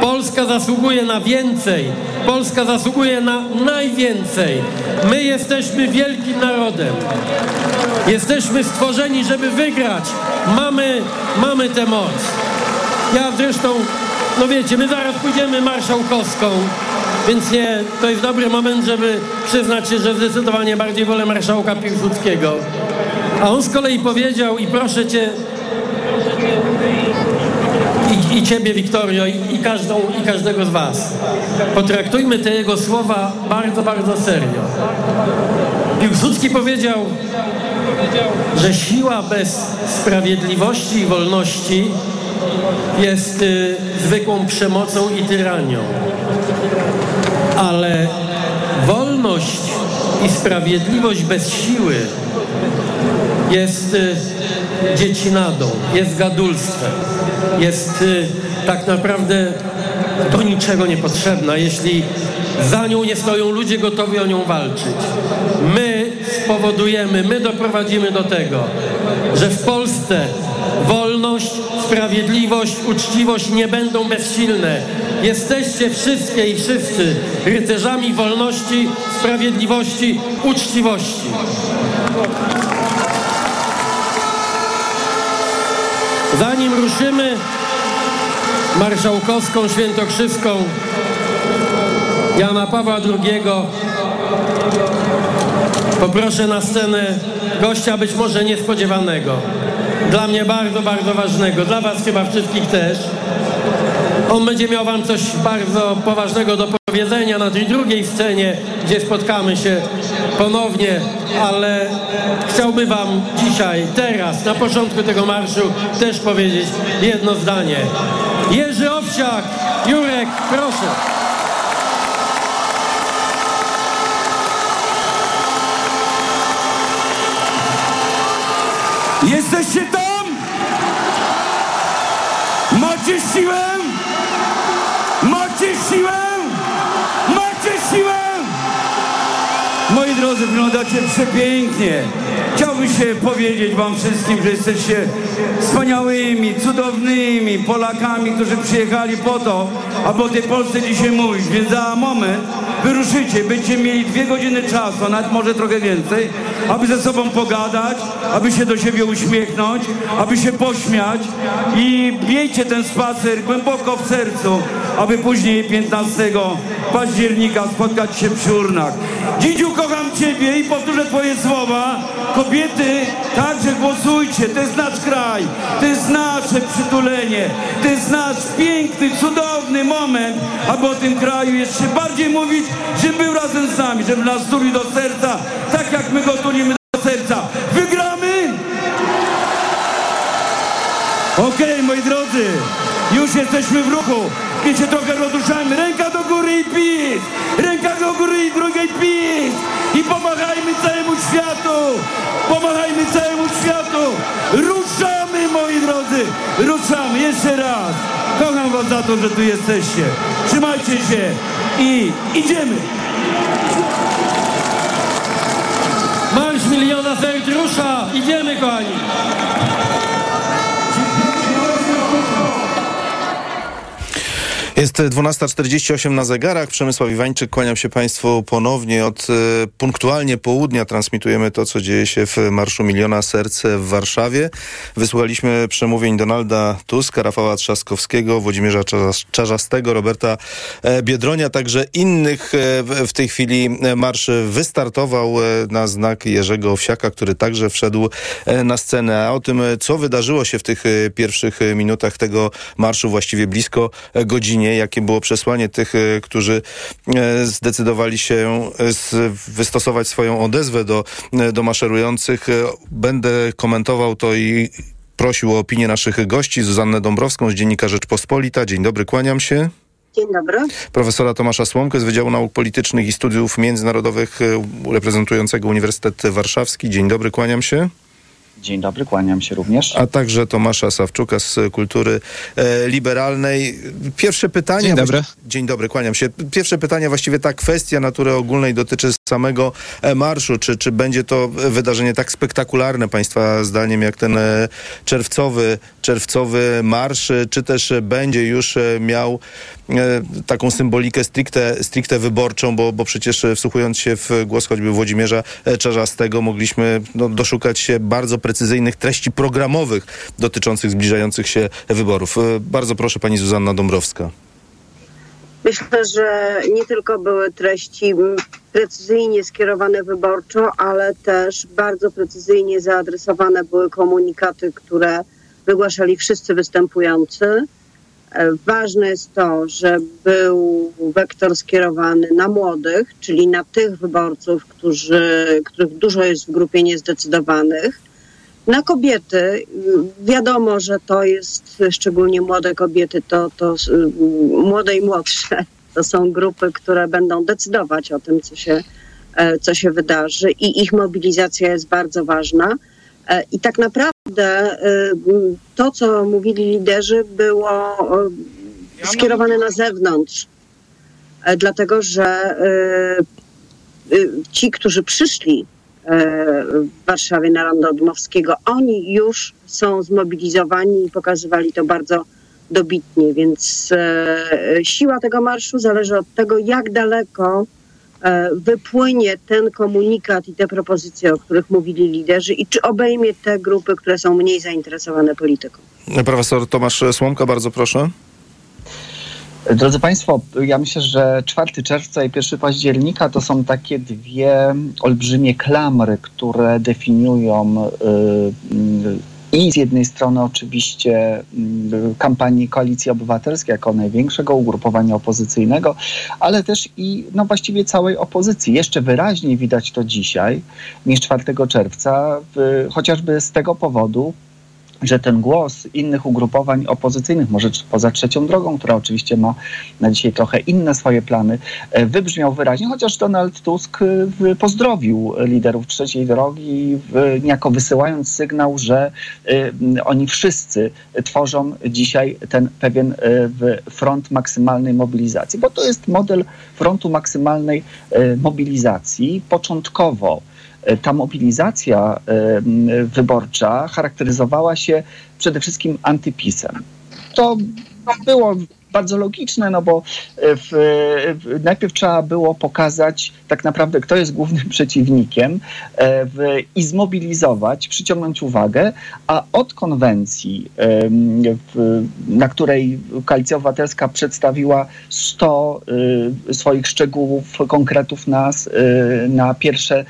Polska zasługuje na więcej. Polska zasługuje na najwięcej. My jesteśmy wielkim narodem. Jesteśmy stworzeni, żeby wygrać. Mamy tę moc. Ja zresztą, no wiecie, my zaraz pójdziemy marszałkowską, więc nie, to jest dobry moment, żeby przyznać się, że zdecydowanie bardziej wolę marszałka Piłsudskiego. A on z kolei powiedział, i proszę cię, i ciebie, Wiktorio, i każdego z was, potraktujmy te jego słowa bardzo, bardzo serio. Piłsudski powiedział, że siła bez sprawiedliwości i wolności jest zwykłą przemocą i tyranią. Ale wolność i sprawiedliwość bez siły jest dziecinadą, jest gadulstwem, jest tak naprawdę do niczego niepotrzebna, jeśli za nią nie stoją ludzie gotowi o nią walczyć. My spowodujemy, my doprowadzimy do tego, że w Polsce wolność, sprawiedliwość, uczciwość nie będą bezsilne. Jesteście wszystkie i wszyscy rycerzami wolności, sprawiedliwości, uczciwości. Zanim ruszymy marszałkowską świętokrzyską Jana Pawła II, poproszę na scenę gościa być może niespodziewanego. Dla mnie bardzo, bardzo ważnego. Dla was chyba wszystkich też. On będzie miał wam coś bardzo poważnego do powiedzenia na tej drugiej scenie, gdzie spotkamy się ponownie, ale chciałbym wam dzisiaj, teraz, na początku tego marszu też powiedzieć jedno zdanie. Jerzy Owsiak, Jurek, proszę. Jesteście tam? Macie siłę? Macie siłę? Macie siłę? Moi drodzy, wyglądacie przepięknie. Chciałbym się powiedzieć wam wszystkim, że jesteście wspaniałymi, cudownymi Polakami, którzy przyjechali po to, aby o tej Polsce dzisiaj mówić. Więc za moment wyruszycie, będziecie mieli 2 godziny czasu, a nawet może trochę więcej, aby ze sobą pogadać, aby się do siebie uśmiechnąć, aby się pośmiać i miejcie ten spacer głęboko w sercu, aby później 15 października spotkać się przy urnach. Dzidziu, kocham ciebie i powtórzę twoje słowa. Kobiety, także głosujcie, to jest nasz kraj, to jest nasze przytulenie, to jest nasz piękny, cudowny moment, aby o tym kraju jeszcze bardziej mówić, żeby był razem z nami, żeby nas tulił do serca, tak jak my go tulimy do serca. Wygramy! Okej, moi drodzy, już jesteśmy w ruchu. I się trochę rozruszajmy. Ręka do góry i PiS! Ręka do góry i drugiej PiS! I pomachajmy całemu światu! Pomachajmy całemu światu! Ruszamy, moi drodzy! Ruszamy! Jeszcze raz! Kocham was za to, że tu jesteście. Trzymajcie się i idziemy! Marsz miliona serc rusza! Idziemy, kochani! Jest 12:48 na zegarach. Przemysław Iwańczyk, kłaniam się państwu ponownie. Od punktualnie południa transmitujemy to, co dzieje się w Marszu Miliona Serc w Warszawie. Wysłuchaliśmy przemówień Donalda Tuska, Rafała Trzaskowskiego, Włodzimierza Czarzastego, Roberta Biedronia, także innych. W tej chwili marsz wystartował na znak Jerzego Owsiaka, który także wszedł na scenę. A o tym, co wydarzyło się w tych pierwszych minutach tego marszu, właściwie blisko godzinie, przesłanie, jakie było przesłanie tych, którzy zdecydowali się wystosować swoją odezwę do maszerujących. Będę komentował to i prosił o opinię naszych gości. Zuzannę Dąbrowską z Dziennika Rzeczpospolita. Dzień dobry, kłaniam się. Dzień dobry. Profesora Tomasza Słomkę z Wydziału Nauk Politycznych i Studiów Międzynarodowych reprezentującego Uniwersytet Warszawski. Dzień dobry, kłaniam się. Dzień dobry, kłaniam się również. A także Tomasza Sawczuka z Kultury Liberalnej. Pierwsze pytanie... Dzień dobry. Dzień dobry, kłaniam się. Pierwsze pytanie, właściwie ta kwestia natury ogólnej dotyczy samego marszu. Czy będzie to wydarzenie tak spektakularne Państwa zdaniem jak ten czerwcowy marsz, czy też będzie już miał taką symbolikę stricte wyborczą, bo przecież wsłuchując się w głos choćby Włodzimierza Czarzastego mogliśmy doszukać się bardzo precyzyjnych treści programowych dotyczących zbliżających się wyborów. Bardzo proszę, pani Zuzanna Dąbrowska. Myślę, że nie tylko były treści precyzyjnie skierowane wyborczo, ale też bardzo precyzyjnie zaadresowane były komunikaty, które wygłaszali wszyscy występujący. Ważne jest to, że był wektor skierowany na młodych, czyli na tych wyborców, których dużo jest w grupie niezdecydowanych. Na kobiety, wiadomo, że to jest, szczególnie młode kobiety, to młode i młodsze, to są grupy, które będą decydować o tym, co się wydarzy, i ich mobilizacja jest bardzo ważna. I tak naprawdę to, co mówili liderzy, było skierowane na zewnątrz, dlatego że ci, którzy przyszli w Warszawie na rondo Dmowskiego, oni już są zmobilizowani i pokazywali to bardzo dobitnie, więc siła tego marszu zależy od tego, jak daleko wypłynie ten komunikat i te propozycje, o których mówili liderzy, i czy obejmie te grupy, które są mniej zainteresowane polityką. Profesor Tomasz Słomka, bardzo proszę. Drodzy Państwo, ja myślę, że 4 czerwca i 1 października to są takie dwie olbrzymie klamry, które definiują i z jednej strony oczywiście kampanię Koalicji Obywatelskiej jako największego ugrupowania opozycyjnego, ale też i właściwie całej opozycji. Jeszcze wyraźniej widać to dzisiaj niż 4 czerwca, chociażby z tego powodu, że ten głos innych ugrupowań opozycyjnych, może poza Trzecią Drogą, która oczywiście ma na dzisiaj trochę inne swoje plany, wybrzmiał wyraźnie, chociaż Donald Tusk pozdrowił liderów Trzeciej Drogi, niejako wysyłając sygnał, że oni wszyscy tworzą dzisiaj ten pewien front maksymalnej mobilizacji, bo to jest model frontu maksymalnej mobilizacji. Początkowo ta mobilizacja wyborcza charakteryzowała się przede wszystkim antypisem. To było bardzo logiczne, bo najpierw trzeba było pokazać tak naprawdę, kto jest głównym przeciwnikiem i zmobilizować, przyciągnąć uwagę, a od konwencji, na której Koalicja Obywatelska przedstawiła 100 swoich szczegółów, konkretów na pierwsze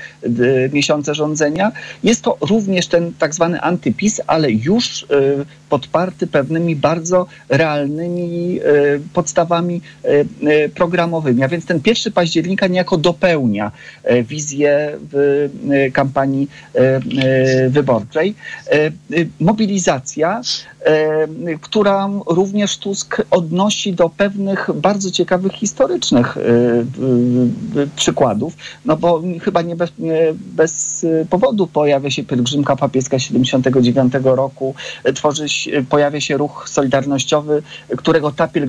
miesiące rządzenia, jest to również ten tak zwany antypis, ale już podparty pewnymi bardzo realnymi podstawami programowymi. A więc ten 1 października niejako dopełnia wizję kampanii wyborczej. Mobilizacja, którą również Tusk odnosi do pewnych bardzo ciekawych historycznych przykładów, bo chyba nie bez powodu pojawia się pielgrzymka papieska 79 roku, pojawia się ruch solidarnościowy, którego ta pielgrzymka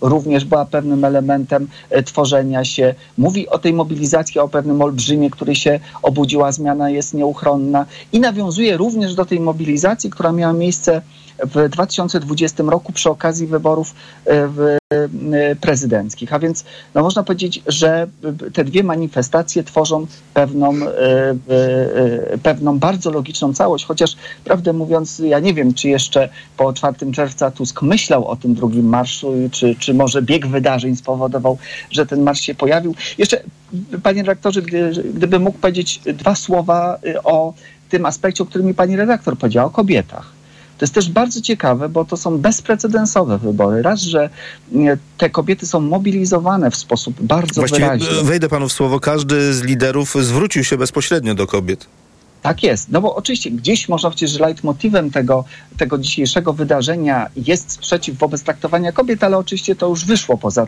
również była pewnym elementem tworzenia się. Mówi o tej mobilizacji, o pewnym olbrzymie, który się obudziła, zmiana jest nieuchronna, i nawiązuje również do tej mobilizacji, która miała miejsce w 2020 roku przy okazji wyborów prezydenckich. A więc można powiedzieć, że te dwie manifestacje tworzą pewną bardzo logiczną całość, chociaż prawdę mówiąc, ja nie wiem, czy jeszcze po 4 czerwca Tusk myślał o tym drugim marszu, czy może bieg wydarzeń spowodował, że ten marsz się pojawił. Jeszcze, panie redaktorze, gdybym mógł powiedzieć 2 słowa o tym aspekcie, o którym mi pani redaktor powiedziała, o kobietach. To To jest też bardzo ciekawe, bo to są bezprecedensowe wybory. Raz, że te kobiety są mobilizowane w sposób bardzo wyraźny. Wejdę panu w słowo, każdy z liderów zwrócił się bezpośrednio do kobiet. Tak jest. No bo oczywiście gdzieś można powiedzieć, że leitmotywem tego dzisiejszego wydarzenia jest sprzeciw wobec traktowania kobiet, ale oczywiście to już wyszło poza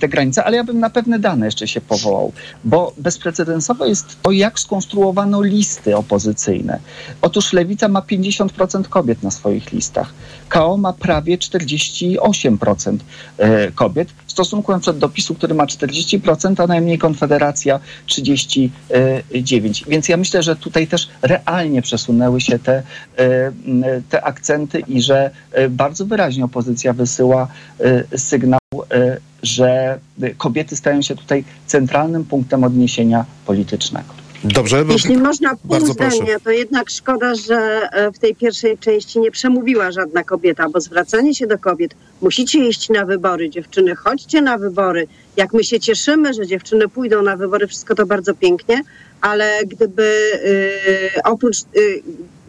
te granice. Ale ja bym na pewne dane jeszcze się powołał, bo bezprecedensowe jest to, jak skonstruowano listy opozycyjne. Otóż Lewica ma 50% kobiet na swoich listach. KO ma prawie 48% kobiet. W stosunku na przykład do PiS-u, który ma 40%, a najmniej Konfederacja 39%. Więc ja myślę, że tutaj też realnie przesunęły się te akcenty i że bardzo wyraźnie opozycja wysyła sygnał, że kobiety stają się tutaj centralnym punktem odniesienia politycznego. Dobrze, jeśli można pół zdania, to jednak szkoda, że w tej pierwszej części nie przemówiła żadna kobieta, bo zwracanie się do kobiet: musicie iść na wybory, dziewczyny, chodźcie na wybory. Jak my się cieszymy, że dziewczyny pójdą na wybory, wszystko to bardzo pięknie, ale gdyby oprócz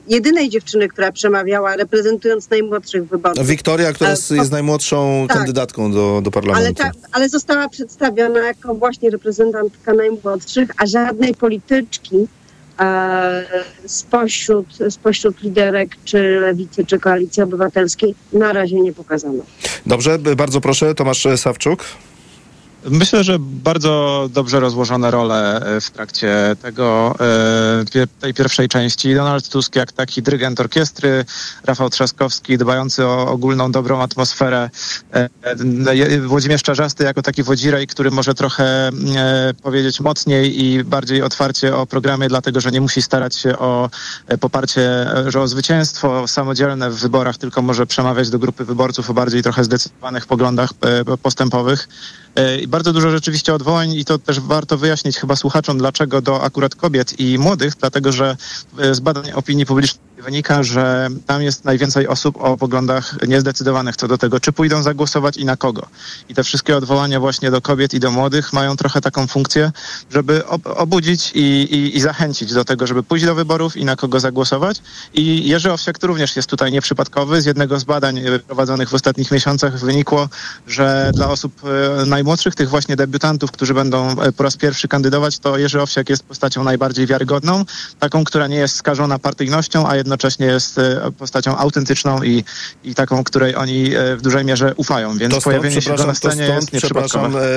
jedynej dziewczyny, która przemawiała, reprezentując najmłodszych wyborców... Wiktoria, która jest najmłodszą kandydatką do parlamentu. Ale została przedstawiona jako właśnie reprezentantka najmłodszych, a żadnej polityczki spośród liderek czy Lewicy, czy Koalicji Obywatelskiej na razie nie pokazano. Dobrze, bardzo proszę, Tomasz Sawczuk. Myślę, że bardzo dobrze rozłożone role w trakcie tej pierwszej części. Donald Tusk jak taki dyrygent orkiestry, Rafał Trzaskowski dbający o ogólną dobrą atmosferę, Włodzimierz Czarzasty jako taki wodzirej, który może trochę powiedzieć mocniej i bardziej otwarcie o programie, dlatego że nie musi starać się o poparcie, że o zwycięstwo samodzielne w wyborach, tylko może przemawiać do grupy wyborców o bardziej trochę zdecydowanych poglądach postępowych. Bardzo dużo rzeczywiście odwołań i to też warto wyjaśnić chyba słuchaczom, dlaczego do akurat kobiet i młodych, dlatego że z badań opinii publicznej wynika, że tam jest najwięcej osób o poglądach niezdecydowanych co do tego, czy pójdą zagłosować i na kogo. I te wszystkie odwołania właśnie do kobiet i do młodych mają trochę taką funkcję, żeby obudzić i zachęcić do tego, żeby pójść do wyborów i na kogo zagłosować. I Jerzy Owsiak również jest tutaj nieprzypadkowy. Z jednego z badań prowadzonych w ostatnich miesiącach wynikło, że dla osób najmłodszych, tych właśnie debiutantów, którzy będą po raz pierwszy kandydować, to Jerzy Owsiak jest postacią najbardziej wiarygodną, taką, która nie jest skażona partyjnością, a jednocześnie jest postacią autentyczną i taką, której oni w dużej mierze ufają, więc pojawienie się na scenie jest nieprzypadkowe.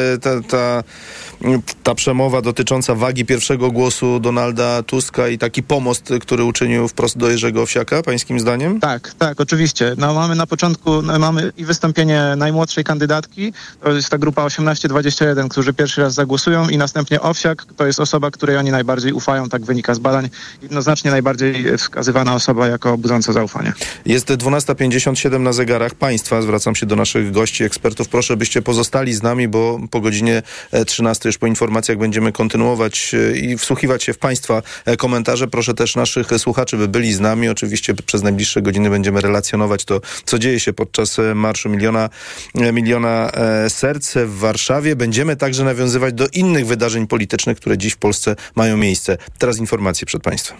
Ta przemowa dotycząca wagi pierwszego głosu Donalda Tuska i taki pomost, który uczynił wprost do Jerzego Owsiaka, pańskim zdaniem? Tak, oczywiście. No, mamy na początku i wystąpienie najmłodszej kandydatki, to jest ta grupa 18-21, którzy pierwszy raz zagłosują, i następnie Owsiak, to jest osoba, której oni najbardziej ufają, tak wynika z badań, jednoznacznie najbardziej wskazywana osoba jako budząca zaufanie. Jest 12:57 na zegarach państwa. Zwracam się do naszych gości, ekspertów. Proszę, byście pozostali z nami, bo po godzinie 13 już po informacjach będziemy kontynuować i wsłuchiwać się w państwa komentarze. Proszę też naszych słuchaczy, by byli z nami. Oczywiście przez najbliższe godziny będziemy relacjonować to, co dzieje się podczas Marszu Miliona Serc w Warszawie. Będziemy także nawiązywać do innych wydarzeń politycznych, które dziś w Polsce mają miejsce. Teraz informacje przed państwem.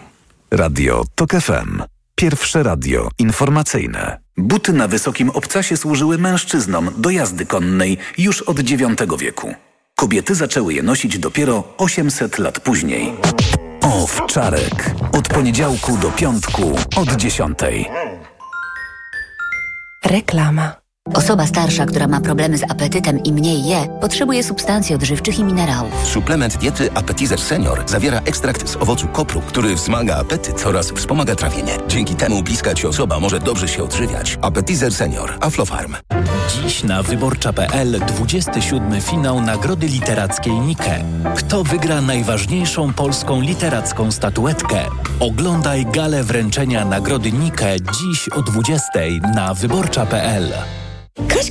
Radio TOK FM. Pierwsze radio informacyjne. Buty na wysokim obcasie służyły mężczyznom do jazdy konnej już od IX wieku. Kobiety zaczęły je nosić dopiero 800 lat później. O Owczarek. Od poniedziałku do piątku od 10:00. Reklama. Osoba starsza, która ma problemy z apetytem i mniej je, potrzebuje substancji odżywczych i minerałów. Suplement diety Appetizer Senior zawiera ekstrakt z owocu kopru, który wzmaga apetyt oraz wspomaga trawienie. Dzięki temu bliska ci osoba może dobrze się odżywiać. Appetizer Senior. Aflofarm. Dziś na wyborcza.pl 27. finał Nagrody Literackiej Nike. Kto wygra najważniejszą polską literacką statuetkę? Oglądaj galę wręczenia Nagrody Nike dziś o 20:00 na wyborcza.pl. Kaśka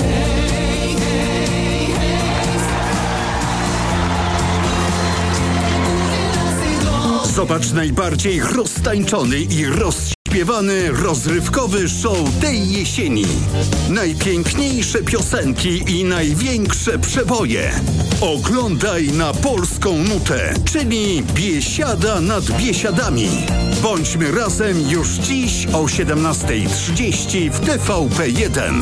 Zobacz najbardziej roztańczony i śpiewany rozrywkowy show tej jesieni. Najpiękniejsze piosenki i największe przeboje. Oglądaj na polską nutę, czyli Biesiada nad biesiadami. Bądźmy razem już dziś o 17:30 w TVP1.